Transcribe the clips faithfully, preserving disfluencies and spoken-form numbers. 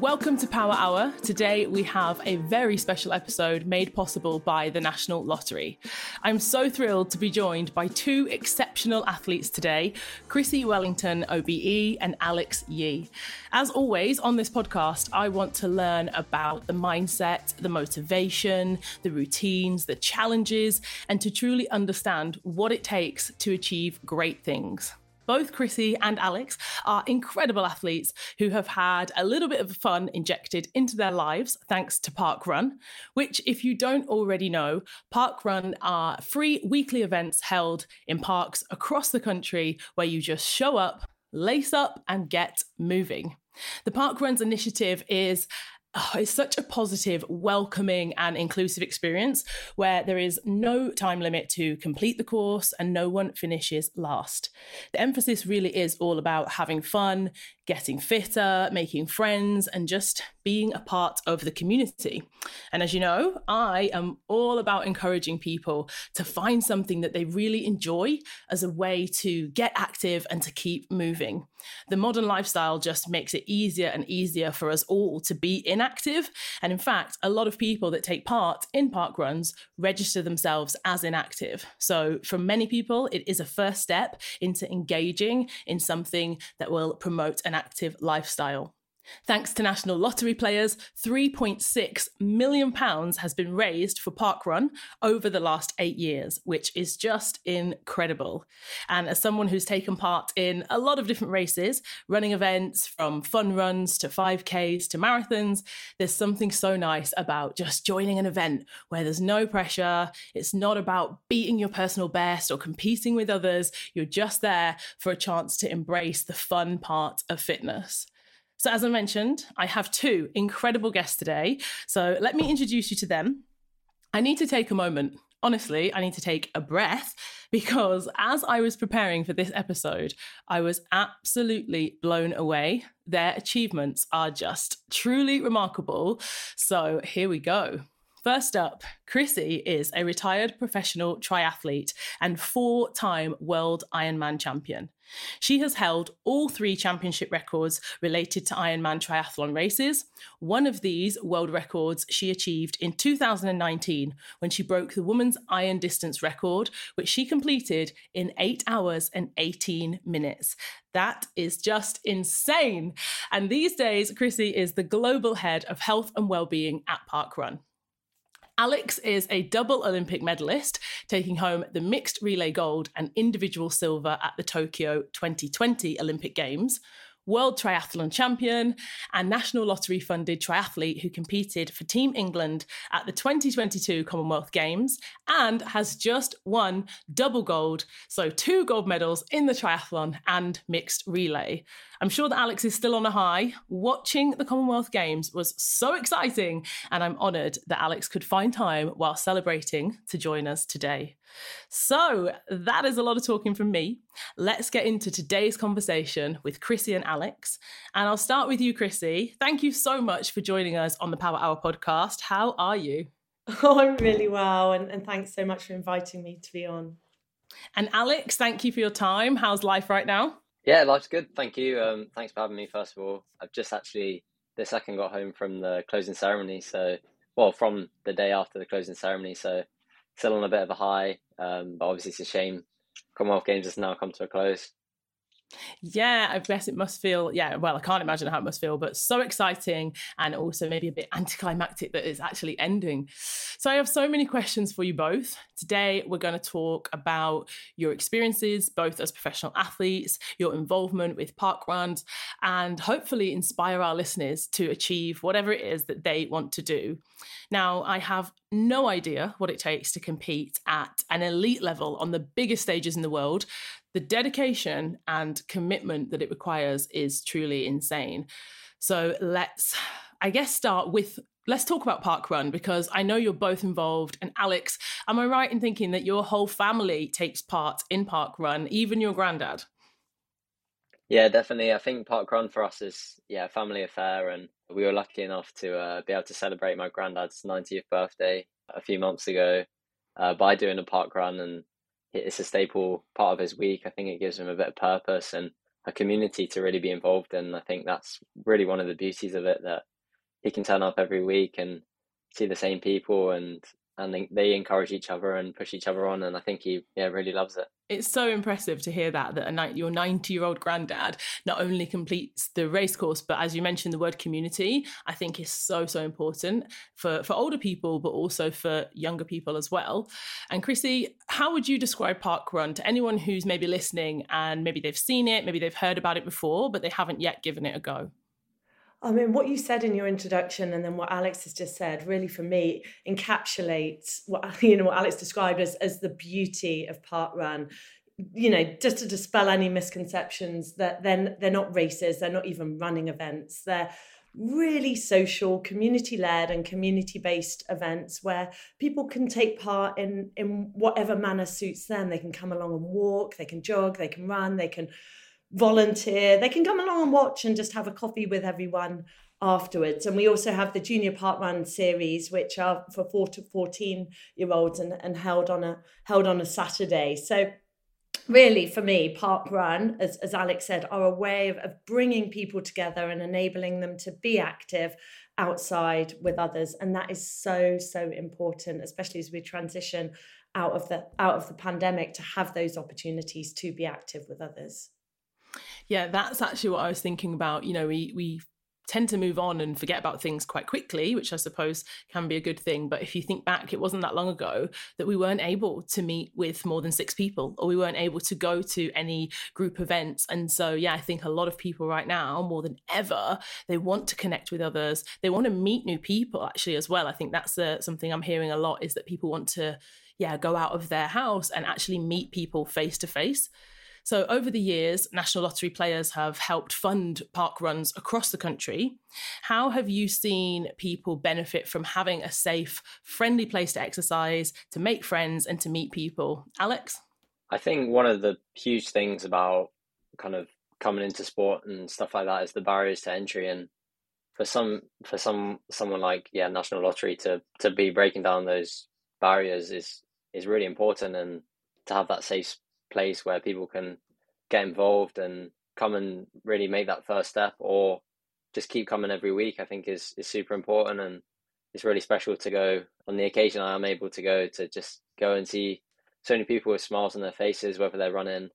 Welcome to Power Hour. Today we have a very special episode made possible by the National Lottery. I'm so thrilled to be joined by two exceptional athletes today, Chrissie Wellington, O B E, and Alex Yee. As always, on this podcast, I want to learn about the mindset, the motivation, the routines, the challenges, and to truly understand what it takes to achieve great things. Both Chrissie and Alex are incredible athletes who have had a little bit of fun injected into their lives thanks to Parkrun, which, if you don't already know, Parkrun are free weekly events held in parks across the country where you just show up, lace up, and get moving. The Parkruns initiative is Oh, it's such a positive, welcoming and inclusive experience where there is no time limit to complete the course and no one finishes last. The emphasis really is all about having fun, getting fitter, making friends and just being a part of the community. And as you know, I am all about encouraging people to find something that they really enjoy as a way to get active and to keep moving. The modern lifestyle just makes it easier and easier for us all to be inactive. And in fact, a lot of people that take part in park runs register themselves as inactive. So for many people, it is a first step into engaging in something that will promote an active lifestyle. Thanks to National Lottery players, three point six million pounds has been raised for Parkrun over the last eight years, which is just incredible. And as someone who's taken part in a lot of different races, running events from fun runs to five Ks to marathons, there's something so nice about just joining an event where there's no pressure. It's not about beating your personal best or competing with others. You're just there for a chance to embrace the fun part of fitness. So as I mentioned, I have two incredible guests today. So let me introduce you to them. I need to take a moment. Honestly, I need to take a breath because as I was preparing for this episode, I was absolutely blown away. Their achievements are just truly remarkable. So here we go. First up, Chrissie is a retired professional triathlete and four-time World Ironman champion. She has held all three championship records related to Ironman triathlon races. One of these world records she achieved in two thousand nineteen when she broke the women's iron distance record, which she completed in eight hours and eighteen minutes. That is just insane. And these days, Chrissie is the global head of health and wellbeing at Parkrun. Alex is a double Olympic medalist, taking home the mixed relay gold and individual silver at the Tokyo twenty twenty Olympic Games, world triathlon champion and National Lottery funded triathlete who competed for Team England at the twenty twenty-two Commonwealth Games and has just won double gold, so two gold medals in the triathlon and mixed relay. I'm sure that Alex is still on a high. Watching the Commonwealth Games was so exciting, and I'm honoured that Alex could find time while celebrating to join us today. So that is a lot of talking from me. Let's get into today's conversation with Chrissie and Alex. And I'll start with you, Chrissie. Thank you so much for joining us on the Power Hour podcast. How are you? Oh, I'm really well, and, and thanks so much for inviting me to be on. And Alex, thank you for your time. How's life right now? Yeah, life's good. Thank you. Um, thanks for having me, first of all. I've just actually this second got home from the closing ceremony. So, well, from the day after the closing ceremony. So still on a bit of a high. Um, but obviously, it's a shame. Commonwealth Games has now come to a close. Yeah, I guess it must feel, yeah, well, I can't imagine how it must feel, but so exciting and also maybe a bit anticlimactic that it's actually ending. So I have so many questions for you both. Today, we're going to talk about your experiences, both as professional athletes, your involvement with parkruns, and hopefully inspire our listeners to achieve whatever it is that they want to do. Now, I have no idea what it takes to compete at an elite level on the biggest stages in the world. The dedication and commitment that it requires is truly insane. So let's, I guess, start with, let's talk about Parkrun, because I know you're both involved. And Alex, am I right in thinking that your whole family takes part in Parkrun, even your granddad? Yeah, definitely. I think Parkrun for us is, yeah, a family affair. And we were lucky enough to uh, be able to celebrate my granddad's ninetieth birthday a few months ago uh, by doing a Parkrun, and it's a staple part of his week. I think it gives him a bit of purpose, and a community to really be involved in. I think that's really one of the beauties of it, that he can turn up every week and see the same people, and and they encourage each other and push each other on. And I think he yeah, really loves it. It's so impressive to hear that, that a, your ninety-year-old granddad not only completes the race course, but as you mentioned, the word community, I think is so, so important for, for older people, but also for younger people as well. And Chrissie, how would you describe parkrun to anyone who's maybe listening and maybe they've seen it, maybe they've heard about it before, but they haven't yet given it a go? I mean, what you said in your introduction and then what Alex has just said really, for me, encapsulates what, you know, what Alex described as, as the beauty of parkrun. You know, just to dispel any misconceptions that then they're not races, they're not even running events. They're really social, community-led and community-based events where people can take part in, in whatever manner suits them. They can come along and walk, they can jog, they can run, they can volunteer, they can come along and watch and just have a coffee with everyone afterwards. And we also have the junior parkrun series, which are for four to fourteen year olds and, and held on a held on a Saturday. So really, for me, parkrun, as, as Alex said, are a way of, of bringing people together and enabling them to be active outside with others. And that is so, so important, especially as we transition out of the out of the pandemic, to have those opportunities to be active with others. Yeah, that's actually what I was thinking about. You know, we we tend to move on and forget about things quite quickly, which I suppose can be a good thing. But if you think back, it wasn't that long ago that we weren't able to meet with more than six people, or we weren't able to go to any group events. And so, yeah, I think a lot of people right now, more than ever, they want to connect with others. They want to meet new people, actually, as well. I think that's uh, something I'm hearing a lot, is that people want to, yeah, go out of their house and actually meet people face to face. So over the years, National Lottery players have helped fund park runs across the country. How have you seen people benefit from having a safe, friendly place to exercise, to make friends and to meet people? Alex? I think one of the huge things about kind of coming into sport and stuff like that is the barriers to entry. And for some, for some, someone like, yeah, National Lottery to, to be breaking down those barriers is, is really important, and to have that safe space. place where people can get involved and come and really make that first step, or just keep coming every week, I think is is super important. And it's really special to go on the occasion I am able to go, to just go and see so many people with smiles on their faces, whether they're running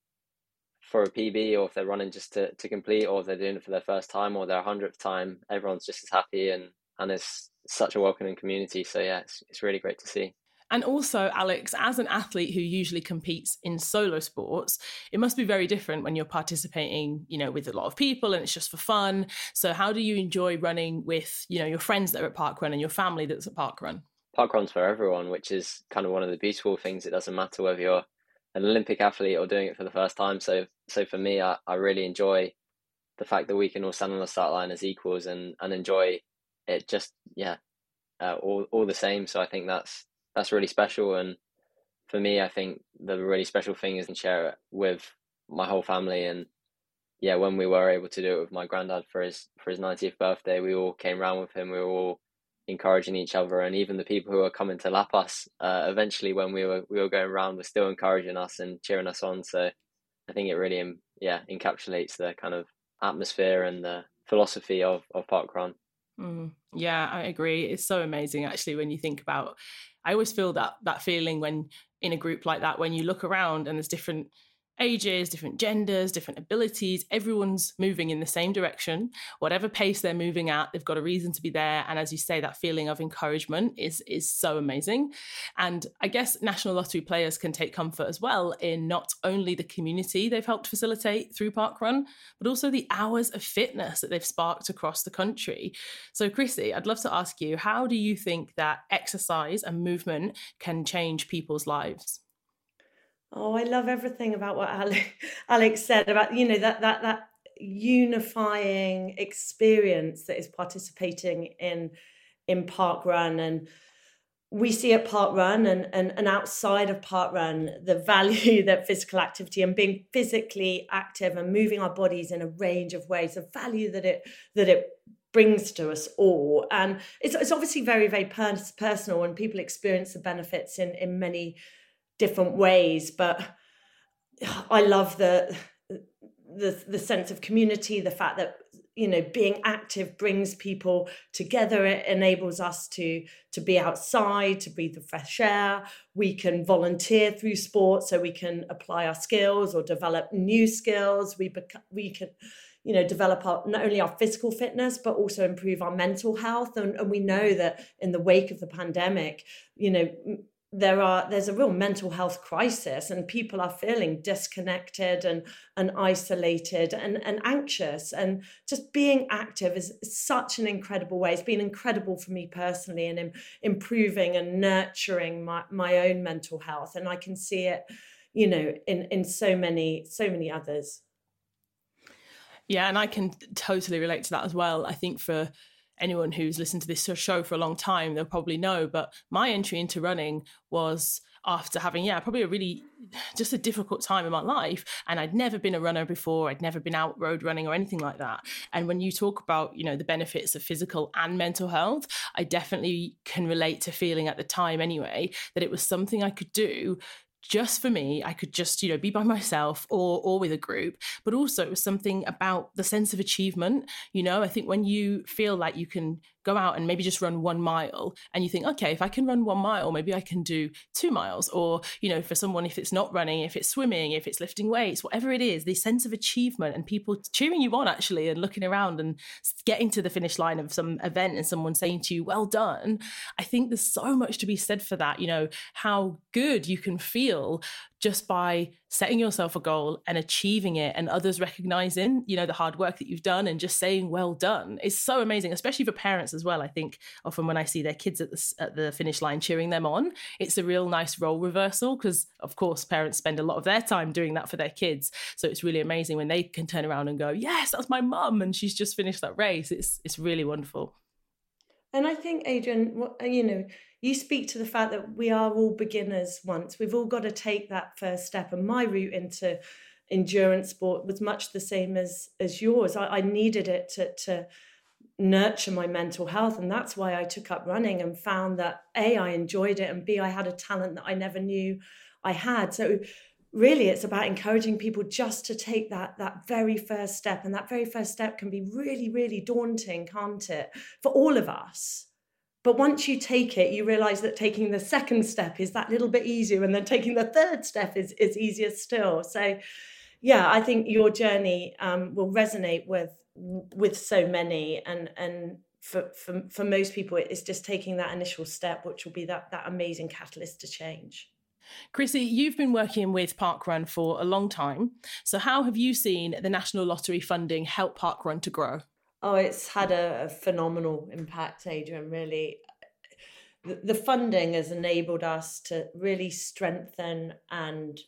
for a P B or if they're running just to, to complete, or if they're doing it for their first time or their hundredth time. Everyone's just as happy, and and it's such a welcoming community. So yeah, it's it's really great to see. And also, Alex, as an athlete who usually competes in solo sports, it must be very different when you're participating, you know, with a lot of people and it's just for fun. So how do you enjoy running with, you know, your friends that are at parkrun and your family that's at parkrun? Parkrun's for everyone, which is kind of one of the beautiful things. It doesn't matter whether you're an Olympic athlete or doing it for the first time. So so for me, I, I really enjoy the fact that we can all stand on the start line as equals and, and enjoy it just, yeah, uh, all, all the same. So I think that's, that's really special. And for me, I think the really special thing is to share it with my whole family. And yeah, when we were able to do it with my granddad for his for his ninetieth birthday, we all came round with him. We were all encouraging each other, and even the people who were coming to lap us uh, eventually when we were we were going round were still encouraging us and cheering us on. So I think it really yeah encapsulates the kind of atmosphere and the philosophy of of parkrun. Mm, yeah, I agree. It's so amazing, actually, when you think about. I always feel that that feeling when in a group like that, when you look around and there's different ages, different genders, different abilities, everyone's moving in the same direction, whatever pace they're moving at, they've got a reason to be there. And as you say, that feeling of encouragement is is so amazing. And I guess National Lottery players can take comfort as well in not only the community they've helped facilitate through parkrun, but also the hours of fitness that they've sparked across the country. So Chrissie, I'd love to ask you, how do you think that exercise and movement can change people's lives? Oh, I love everything about what Alex, Alex said about, you know, that that that unifying experience that is participating in in parkrun. And we see at parkrun and, and, and outside of parkrun the value that physical activity and being physically active and moving our bodies in a range of ways, the value that it that it brings to us all. And it's it's obviously very, very personal, and people experience the benefits in in many different ways, but I love the the the sense of community, the fact that, you know, being active brings people together. It enables us to to be outside, to breathe the fresh air. We can volunteer through sport, so we can apply our skills or develop new skills. We bec- we can, you know, develop our, not only our physical fitness, but also improve our mental health. And, and we know that in the wake of the pandemic, you know, there are there's a real mental health crisis, and people are feeling disconnected and and isolated and and anxious, and just being active is such an incredible way. It's been incredible for me personally in, in improving and nurturing my, my own mental health, and I can see it, you know, in in so many so many others. Yeah, and I can totally relate to that as well. I think for anyone who's listened to this show for a long time, they'll probably know, but my entry into running was after having, yeah, probably a really, just a difficult time in my life. And I'd never been a runner before. I'd never been out road running or anything like that. And when you talk about, you know, the benefits of physical and mental health, I definitely can relate to feeling at the time anyway, that it was something I could do just for me. I could just, you know, be by myself or or with a group, but also it was something about the sense of achievement. You know, I think when you feel like you can go out and maybe just run one mile and you think, okay, if I can run one mile, maybe I can do two miles. Or, you know, for someone, if it's not running, if it's swimming, if it's lifting weights, whatever it is, the sense of achievement and people cheering you on actually and looking around and getting to the finish line of some event and someone saying to you, well done. I think there's so much to be said for that, you know, how good you can feel just by setting yourself a goal and achieving it, and others recognizing, you know, the hard work that you've done and just saying well done is so amazing, especially for parents as well. I think often when I see their kids at the, at the finish line cheering them on, it's a real nice role reversal, because of course parents spend a lot of their time doing that for their kids. So it's really amazing when they can turn around and go, yes, that's my mum and she's just finished that race. It's it's really wonderful. And I think, Adrienne, you know, you speak to the fact that we are all beginners once. We've all got to take that first step. And my route into endurance sport was much the same as, as yours. I, I needed it to, to nurture my mental health. And that's why I took up running and found that, A, I enjoyed it, and B, I had a talent that I never knew I had. So really, it's about encouraging people just to take that, that very first step. And that very first step can be really, really daunting, can't it, for all of us? But once you take it, you realise that taking the second step is that little bit easier, and then taking the third step is, is easier still. So, yeah, I think your journey um, will resonate with with so many. And, and for, for, for most people, it's just taking that initial step, which will be that, that amazing catalyst to change. Chrissie, you've been working with Parkrun for a long time. So how have you seen the National Lottery funding help Parkrun to grow? Oh, it's had a, a phenomenal impact, Adrienne, really. The, the funding has enabled us to really strengthen and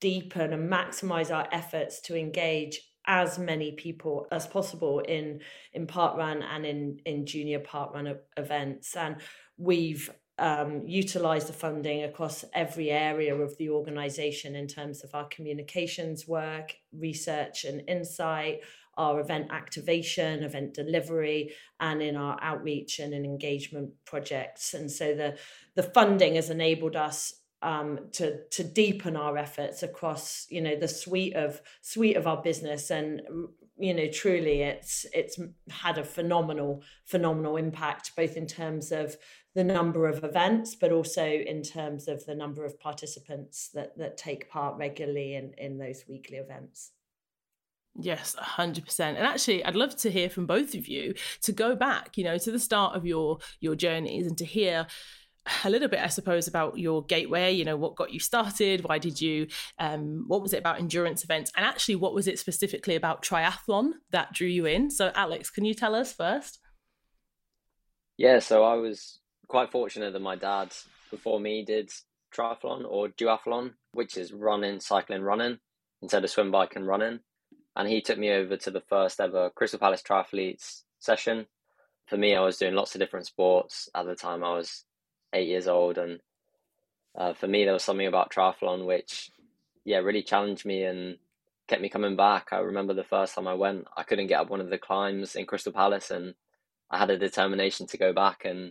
deepen and maximise our efforts to engage as many people as possible in, in Parkrun and in, in junior Parkrun events. And we've Um, utilise the funding across every area of the organisation in terms of our communications work, research and insight, our event activation, event delivery, and in our outreach and in engagement projects. And so the, the funding has enabled us um, to, to deepen our efforts across, you know, the suite of suite of our business. And you know, truly, it's it's had a phenomenal, phenomenal impact, both in terms of the number of events, but also in terms of the number of participants that, that take part regularly in, in those weekly events. Yes, one hundred percent. And actually, I'd love to hear from both of you to go back, you know, to the start of your your journeys and to hear a little bit, I suppose, about your gateway, you know, what got you started, why did you, um, what was it about endurance events, and actually what was it specifically about triathlon that drew you in? So Alex, can you tell us first? Yeah, so I was quite fortunate that my dad before me did triathlon or duathlon, which is running, cycling, running, instead of swim, bike and running. And he took me over to the first ever Crystal Palace Triathletes session. For me, I was doing lots of different sports. At the time, I was eight years old, and uh, for me there was something about triathlon which yeah really challenged me and kept me coming back. I remember the first time I went, I couldn't get up one of the climbs in Crystal Palace, and I had a determination to go back and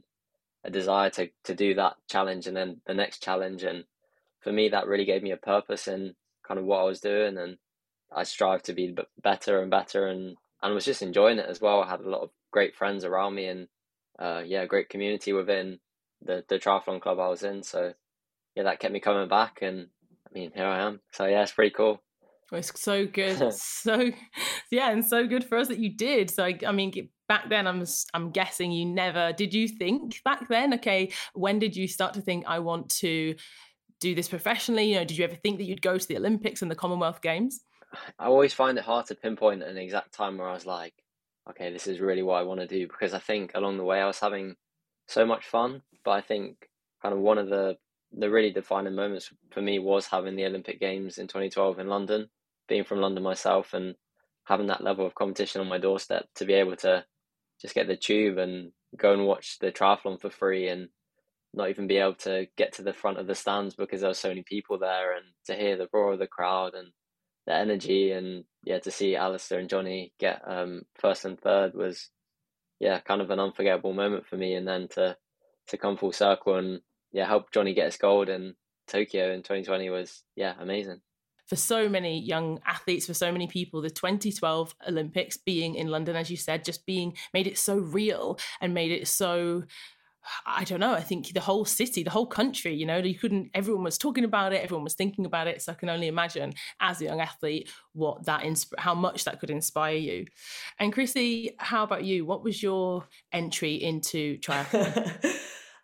a desire to, to do that challenge and then the next challenge. And for me that really gave me a purpose in kind of what I was doing, and I strive to be better and better, and and was just enjoying it as well. I had a lot of great friends around me, and uh, yeah, great community within the the triathlon club I was in. So yeah, that kept me coming back, and I mean, here I am. So yeah, it's pretty cool. Well, it's so good, so yeah, and so good for us that you did. So I, I mean, back then, I'm I'm guessing you never did. You think back then, okay, when did you start to think I want to do this professionally? You know, did you ever think that you'd go to the Olympics and the Commonwealth Games? I always find it hard to pinpoint an exact time where I was like, okay, this is really what I want to do, because I think along the way I was having so much fun. But I think kind of one of the the really defining moments for me was having the Olympic Games in twenty twelve in London, being from London myself and having that level of competition on my doorstep, to be able to just get the tube and go and watch the triathlon for free and not even be able to get to the front of the stands because there were so many people there, and to hear the roar of the crowd and the energy, and yeah, to see Alistair and Johnny get um first and third was yeah kind of an unforgettable moment for me. And then to to come full circle and yeah help Johnny get his gold in Tokyo in twenty twenty was yeah amazing. For so many young athletes, for so many people, the twenty twelve Olympics being in London, as you said, just being made it so real and made it so, I don't know, I think the whole city, the whole country, you know, you couldn't, everyone was talking about it, everyone was thinking about it. So I can only imagine as a young athlete what that, insp- how much that could inspire you. And Chrissie, how about you? What was your entry into triathlon?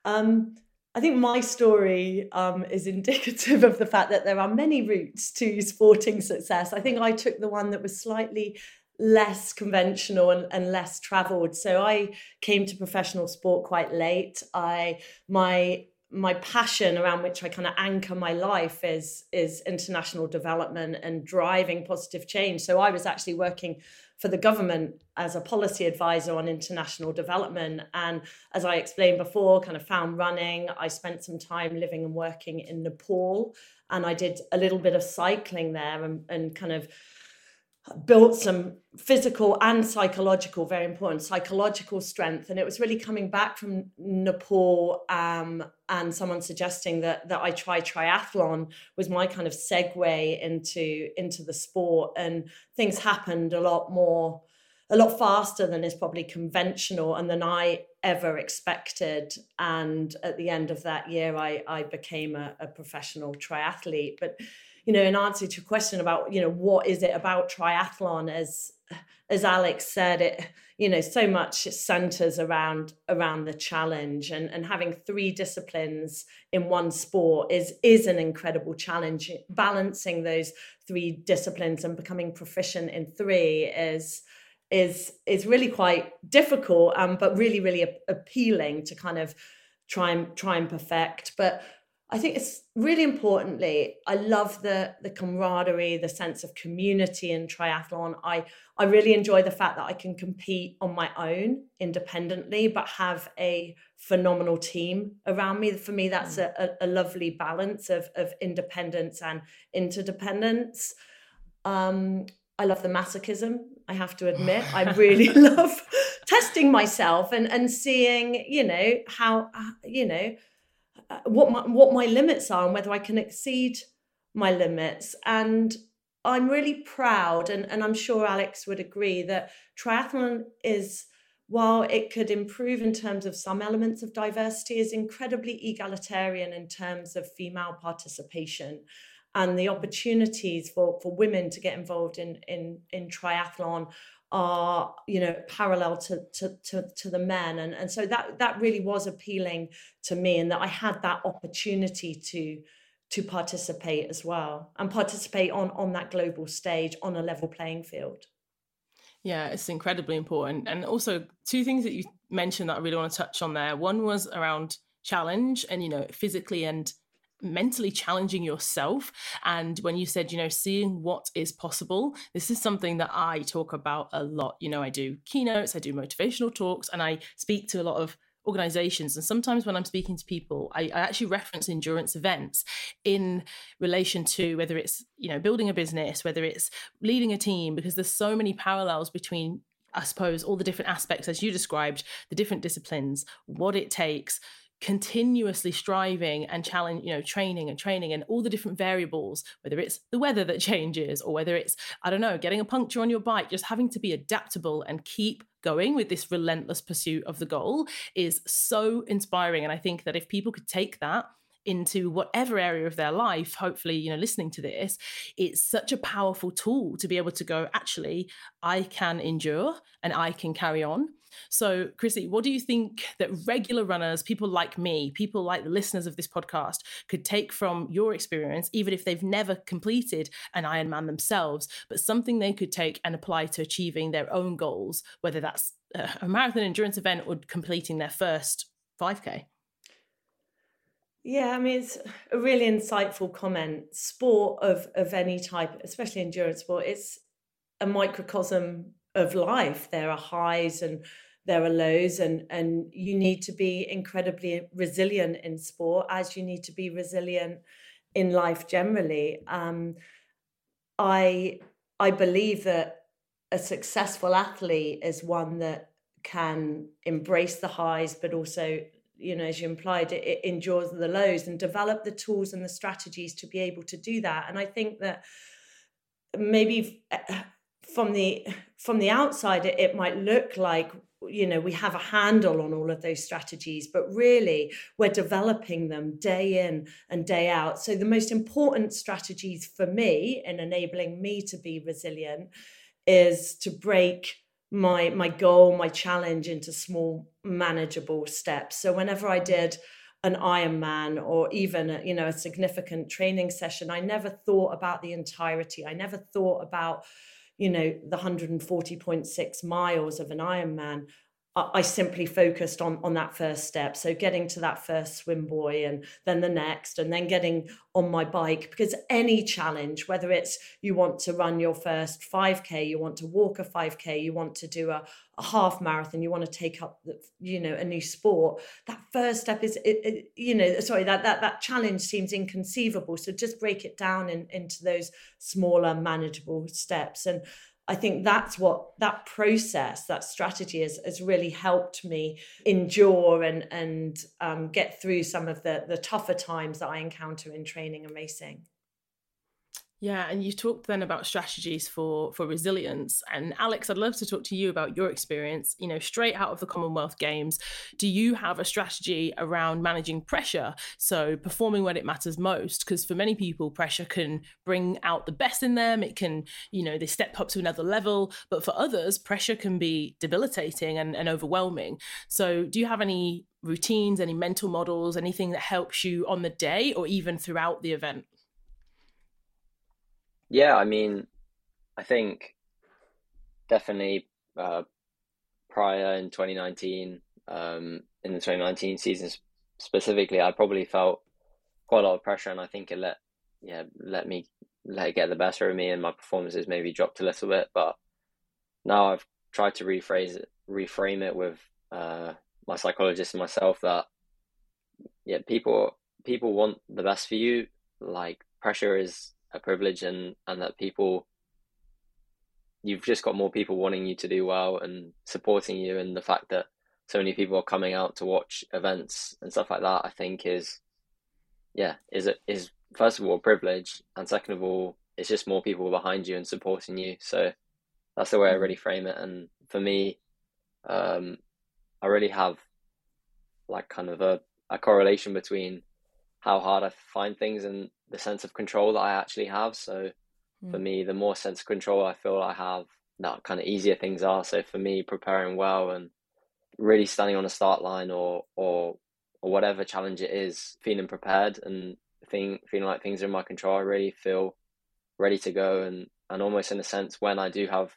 um, I think my story um, is indicative of the fact that there are many routes to sporting success. I think I took the one that was slightly less conventional and, and less travelled. So I came to professional sport quite late. I my my passion around which I kind of anchor my life is is international development and driving positive change. So I was actually working for the government as a policy advisor on international development. And as I explained before, kind of found running. I spent some time living and working in Nepal, and I did a little bit of cycling there and, and kind of built some physical and psychological, very important psychological strength. And it was really coming back from Nepal um, and someone suggesting that that I try triathlon was my kind of segue into into the sport. And things happened a lot more, a lot faster than is probably conventional and than I ever expected. And at the end of that year, I, I became a, a professional triathlete. But you know, in answer to a question about, you know, what is it about triathlon, as as Alex said, it, you know, so much centers around around the challenge, and, and having three disciplines in one sport is is an incredible challenge. Balancing those three disciplines and becoming proficient in three is is is really quite difficult, um, but really, really a- appealing to kind of try and try and perfect. But I think it's really importantly, I love the, the camaraderie, the sense of community in triathlon. I, I really enjoy the fact that I can compete on my own independently, but have a phenomenal team around me. For me, that's a, a lovely balance of, of independence and interdependence. Um, I love the masochism, I have to admit. I really love testing myself and, and seeing, you know, how, you know, Uh, what my, what my limits are and whether I can exceed my limits. And I'm really proud, and, and I'm sure Alex would agree, that triathlon is, while it could improve in terms of some elements of diversity, is incredibly egalitarian in terms of female participation and the opportunities for, for women to get involved in, in, in triathlon are, you know, parallel to, to, to, to the men. And, and so that, that really was appealing to me, and that I had that opportunity to, to participate as well, and participate on, on that global stage on a level playing field. Yeah, it's incredibly important. And also two things that you mentioned that I really want to touch on there. One was around challenge and, you know, physically and mentally challenging yourself. And when you said, you know, seeing what is possible, this is something that I talk about a lot. You know, I do keynotes, I do motivational talks, and I speak to a lot of organizations. And sometimes when I'm speaking to people, I, I actually reference endurance events in relation to whether it's, you know, building a business, whether it's leading a team, because there's so many parallels between, I suppose, all the different aspects, as you described, the different disciplines, what it takes, continuously striving and challenge, you know, training and training and all the different variables, whether it's the weather that changes or whether it's, I don't know, getting a puncture on your bike, just having to be adaptable and keep going with this relentless pursuit of the goal is so inspiring. And I think that if people could take that into whatever area of their life, hopefully, you know, listening to this, it's such a powerful tool to be able to go, actually, I can endure and I can carry on. So, Chrissie, what do you think that regular runners, people like me, people like the listeners of this podcast could take from your experience, even if they've never completed an Ironman themselves, but something they could take and apply to achieving their own goals, whether that's a marathon endurance event or completing their first five K? Yeah, I mean, it's a really insightful comment. Sport of, of any type, especially endurance sport, it's a microcosm of life. There are highs and there are lows, and, and you need to be incredibly resilient in sport, as you need to be resilient in life generally. Um, I I believe that a successful athlete is one that can embrace the highs, but also, you know, as you implied, it, it endures the lows and develop the tools and the strategies to be able to do that. And I think that maybe from the from the outside, it, it might look like, you know, we have a handle on all of those strategies, but really we're developing them day in and day out. So the most important strategies for me in enabling me to be resilient is to break my my goal, my challenge into small, manageable steps. So whenever I did an Ironman or even a, you know, a significant training session, I never thought about the entirety. I never thought about, you know, the one hundred forty point six miles of an Ironman. I, I simply focused on on that first step. So getting to that first swim buoy and then the next, and then getting on my bike, because any challenge, whether it's you want to run your first five K, you want to walk a five K, you want to do a, a half marathon, you want to take up, the, you know, a new sport, that first step is, it, it, you know, sorry, that that that challenge seems inconceivable. So just break it down in, into those smaller, manageable steps. And I think that's what that process, that strategy has, has really helped me endure and and um, get through some of the, the tougher times that I encounter in training and racing. Yeah, and you talked then about strategies for for resilience. And Alex, I'd love to talk to you about your experience, you know, straight out of the Commonwealth Games. Do you have a strategy around managing pressure? So performing when it matters most, because for many people, pressure can bring out the best in them. It can, you know, they step up to another level. But for others, pressure can be debilitating and, and overwhelming. So do you have any routines, any mental models, anything that helps you on the day or even throughout the event? Yeah, I mean, I think definitely uh, prior in twenty nineteen, um, in the twenty nineteen season specifically, I probably felt quite a lot of pressure, and I think it let yeah let me let it get the better of me, and my performances maybe dropped a little bit. But now I've tried to rephrase it, reframe it with uh, my psychologist and myself that yeah people people want the best for you. Like, pressure is a privilege, and and that people, you've just got more people wanting you to do well and supporting you, and the fact that so many people are coming out to watch events and stuff like that, I think is yeah is it is first of all a privilege, and second of all, it's just more people behind you and supporting you. So that's the way I really frame it. And for me, um I really have like kind of a, a correlation between how hard I find things and the sense of control that I actually have. So mm. for me, the more sense of control I feel I have, that kind of easier things are. So for me, preparing well and really standing on a start line or or, or whatever challenge it is, feeling prepared and feeling, feeling like things are in my control, I really feel ready to go. And, and almost in a sense, when I do have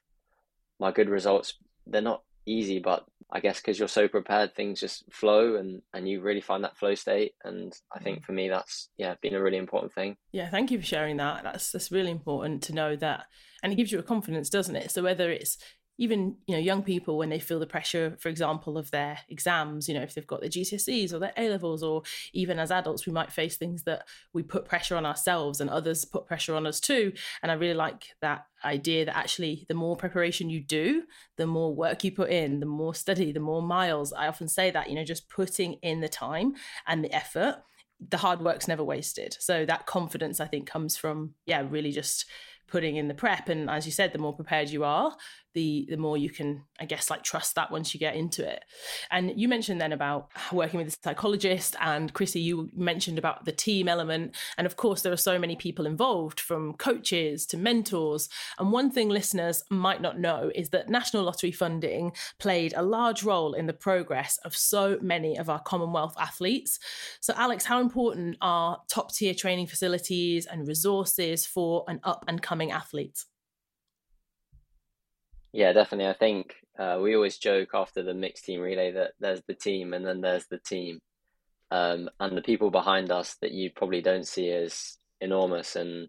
my good results, they're not easy, but I guess because you're so prepared, things just flow, and and you really find that flow state. And I think for me, that's yeah been a really important thing. Yeah, thank you for sharing that. That's that's really important to know that, and it gives you a confidence, doesn't it? So whether it's even, you know, young people, when they feel the pressure, for example, of their exams, you know, if they've got their G C S Es or their A-levels, or even as adults, we might face things that we put pressure on ourselves and others put pressure on us too. And I really like that idea that actually the more preparation you do, the more work you put in, the more study, the more miles. I often say that, you know, just putting in the time and the effort, the hard work's never wasted. So that confidence, I think, comes from, yeah, really just putting in the prep. And as you said, the more prepared you are, the the more you can, I guess, like trust that once you get into it. And you mentioned then about working with a psychologist, and Chrissie, you mentioned about the team element. And of course, there are so many people involved, from coaches to mentors. And one thing listeners might not know is that National Lottery funding played a large role in the progress of so many of our Commonwealth athletes. So Alex, how important are top tier training facilities and resources for an up and coming athlete? Yeah, definitely. I think uh, we always joke after the mixed team relay that there's the team and then there's the team, um, and the people behind us that you probably don't see is enormous. And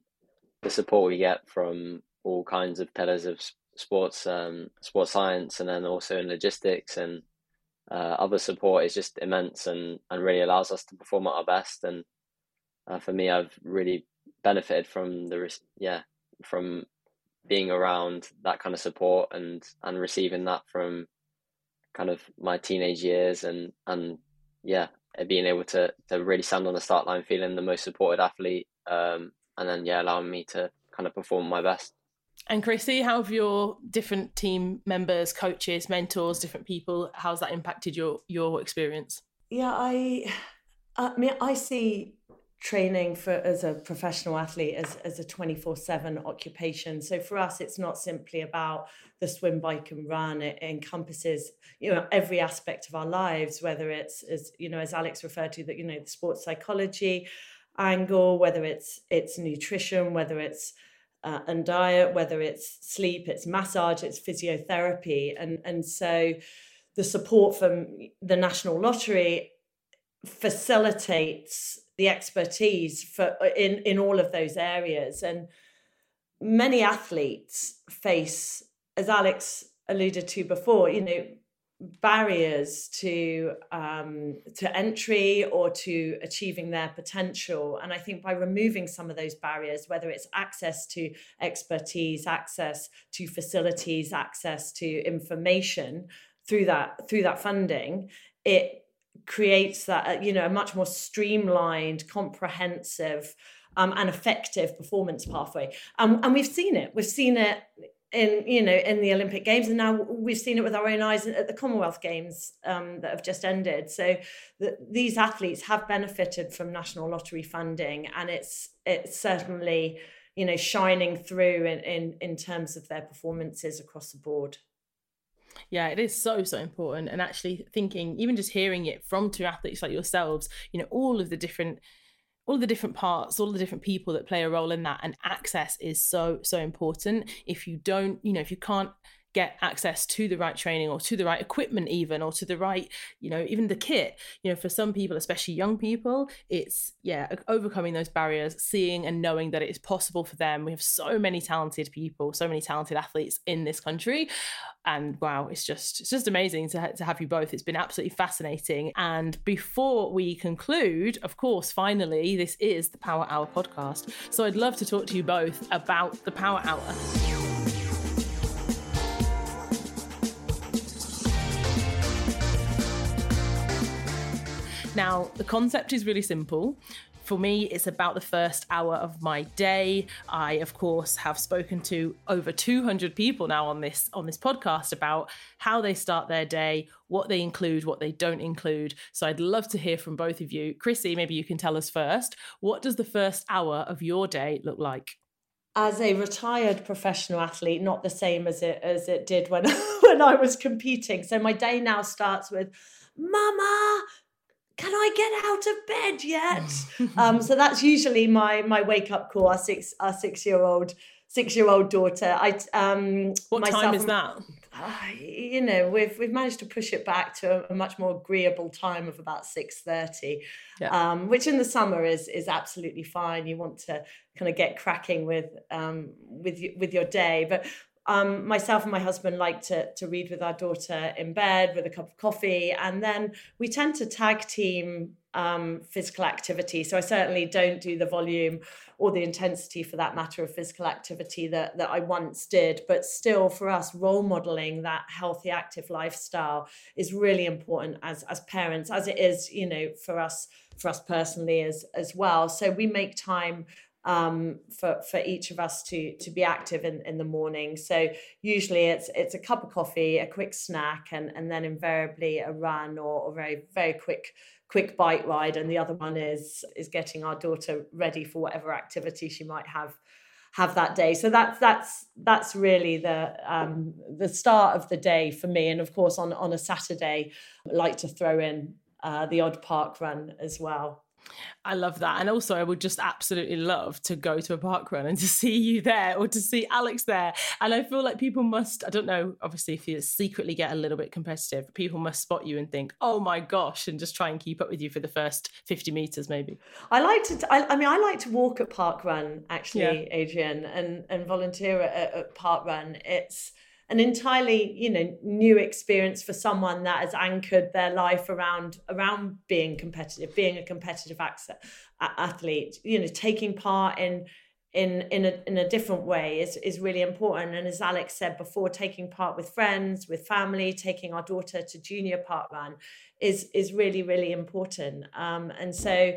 the support we get from all kinds of pillars of sports, um, sports science, and then also in logistics and uh, other support is just immense, and, and really allows us to perform at our best. And uh, for me, I've really benefited from the, yeah, from being around that kind of support and and receiving that from kind of my teenage years, and and yeah, being able to to really stand on the start line feeling the most supported athlete, um and then yeah allowing me to kind of perform my best. And Chrissie, how have your different team members, coaches, mentors, different people, how's that impacted your your experience? Yeah, I I mean I see training for as a professional athlete as, as a twenty-four seven occupation. So for us, it's not simply about the swim, bike and run. It encompasses, you know, every aspect of our lives, whether it's, as you know, as Alex referred to, that, you know, the sports psychology angle, whether it's it's nutrition, whether it's uh, and diet, whether it's sleep, it's massage, it's physiotherapy. And and so the support from the National Lottery facilitates the expertise for in, in all of those areas. And many athletes face, as Alex alluded to before, you know, barriers to um, to entry or to achieving their potential. And I think by removing some of those barriers, whether it's access to expertise, access to facilities, access to information through that through that funding, it creates that, you know, a much more streamlined, comprehensive um, and effective performance pathway. Um, and we've seen it. We've seen it in, you know, in the Olympic Games, and now we've seen it with our own eyes at the Commonwealth Games um, that have just ended. So the, these athletes have benefited from National Lottery funding, and it's it's certainly, you know, shining through in, in, in terms of their performances across the board. Yeah, it is so, so important. And actually thinking, even just hearing it from two athletes like yourselves, you know, all of the different, all the different parts, all the different people that play a role in that. And access is so, so important. If you don't, you know, if you can't get access to the right training or to the right equipment even, or to the right, you know, even the kit, you know, for some people, especially young people, it's, yeah, overcoming those barriers, seeing and knowing that it is possible for them. We have so many talented people, so many talented athletes in this country. And wow, it's just, it's just amazing to, ha- to have you both. It's been absolutely fascinating. And before we conclude, of course, finally, this is the Power Hour podcast. So I'd love to talk to you both about the Power Hour. Now, the concept is really simple. For me, it's about the first hour of my day. I, of course, have spoken to over two hundred people now on this on this podcast about how they start their day, what they include, what they don't include. So I'd love to hear from both of you. Chrissie, maybe you can tell us first, what does the first hour of your day look like? As a retired professional athlete, not the same as it as it did when, when I was competing. So my day now starts with, Mama, can I get out of bed yet? um, so that's usually my my wake up call. Our six our six year old six year old daughter. I um. What myself, time is that? Uh, you know, we've we've managed to push it back to a, a much more agreeable time of about six thirty, yeah. um, which in the summer is is absolutely fine. You want to kind of get cracking with um with with your day, but Um, myself and my husband like to, to read with our daughter in bed with a cup of coffee. And then we tend to tag team um, physical activity. So I certainly don't do the volume or the intensity, for that matter, of physical activity that, that I once did. But still, for us, role modeling that healthy, active lifestyle is really important as, as parents, as it is, you know, for us, for us personally as, as well. So we make time um for for each of us to to be active in in the morning. So usually it's it's a cup of coffee, a quick snack, and and then invariably a run or, or very very quick quick bike ride, and the other one is is getting our daughter ready for whatever activity she might have have that day. So that's that's that's really the um the start of the day for me. And of course on on a Saturday I like to throw in uh the odd park run as well. I love that. And also I would just absolutely love to go to a park run and to see you there or to see Alex there. And I feel like people must, I don't know, obviously if you secretly get a little bit competitive, people must spot you and think, oh my gosh, and just try and keep up with you for the first fifty meters maybe. I like to, I, I mean, I like to walk at park run actually, yeah. Adrienne, and, and volunteer at, at park run. It's an entirely, you know, new experience for someone that has anchored their life around around being competitive, being a competitive athlete. You know, taking part in in in a in a different way is is really important. And as Alex said before, taking part with friends, with family, taking our daughter to junior park run is is really really important. Um, and so.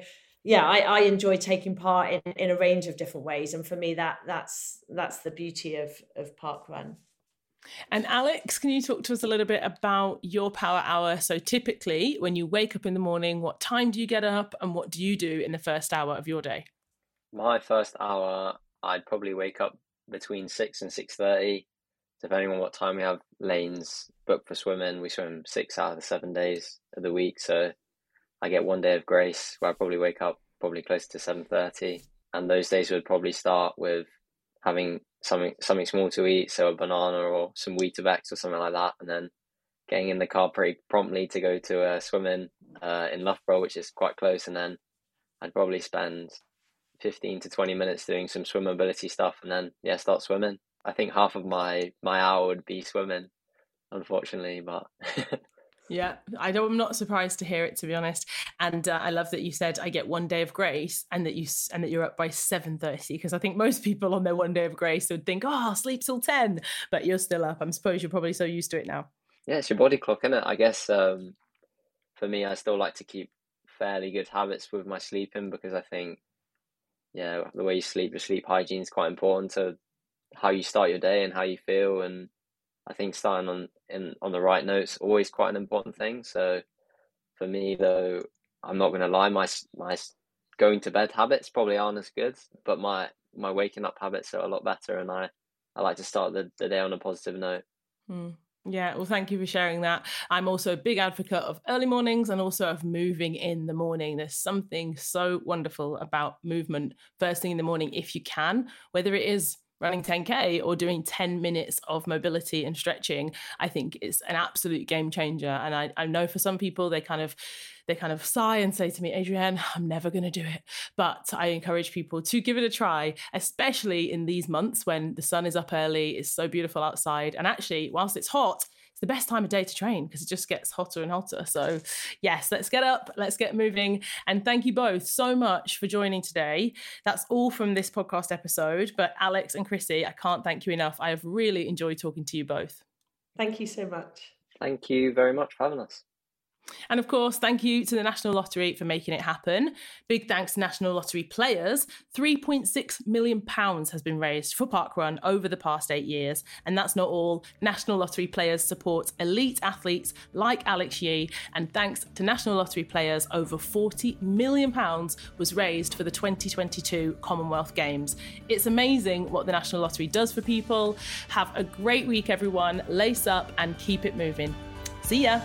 Yeah, I, I enjoy taking part in, in a range of different ways. And for me, that that's that's the beauty of, of parkrun. And Alex, can you talk to us a little bit about your power hour? So typically when you wake up in the morning, what time do you get up and what do you do in the first hour of your day? My first hour, I'd probably wake up between six and six thirty, depending on what time we have lanes booked for swimming. We swim six out of the seven days of the week, so I get one day of grace where I probably wake up probably close to seven thirty. And those days would probably start with having something something small to eat, so a banana or some Weetabix or something like that. And then getting in the car pretty promptly to go to uh, swimming uh, in Loughborough, which is quite close. And then I'd probably spend fifteen to twenty minutes doing some swim mobility stuff and then, yeah, start swimming. I think half of my, my hour would be swimming, unfortunately, but... Yeah, I don't, I'm not surprised to hear it, to be honest. And uh, I love that you said I get one day of grace, and that you and that you're up by seven thirty, because I think most people on their one day of grace would think, oh, I'll sleep till ten, but you're still up. I suppose you're probably so used to it now. Yeah, it's your body clock, isn't it? I guess um, for me, I still like to keep fairly good habits with my sleeping, because I think, yeah, the way you sleep, your sleep hygiene is quite important to how you start your day and how you feel. And I think starting on in, on the right notes always quite an important thing. So for me, though, I'm not going to lie, my my going to bed habits probably aren't as good, but my, my waking up habits are a lot better, and I, I like to start the, the day on a positive note. Mm. Yeah, well, thank you for sharing that. I'm also a big advocate of early mornings and also of moving in the morning. There's something so wonderful about movement first thing in the morning if you can, whether it is running ten K or doing ten minutes of mobility and stretching. I think it's an absolute game changer. And I, I know for some people, they kind of they kind of sigh and say to me, Adrienne, I'm never going to do it. But I encourage people to give it a try, especially in these months when the sun is up early, it's so beautiful outside. And actually, whilst it's hot, the best time of day to train, because it just gets hotter and hotter. So yes, let's get up, let's get moving. And thank you both so much for joining today. That's all from this podcast episode, but Alex and Chrissie, I can't thank you enough. I have really enjoyed talking to you both. Thank you so much. Thank you very much for having us. And of course, thank you to the National Lottery for making it happen. Big thanks to National Lottery players. three point six million pounds has been raised for parkrun over the past eight years. And that's not all. National Lottery players support elite athletes like Alex Yee. And thanks to National Lottery players, over forty million pounds was raised for the twenty twenty-two Commonwealth Games. It's amazing what the National Lottery does for people. Have a great week, everyone. Lace up and keep it moving. See ya.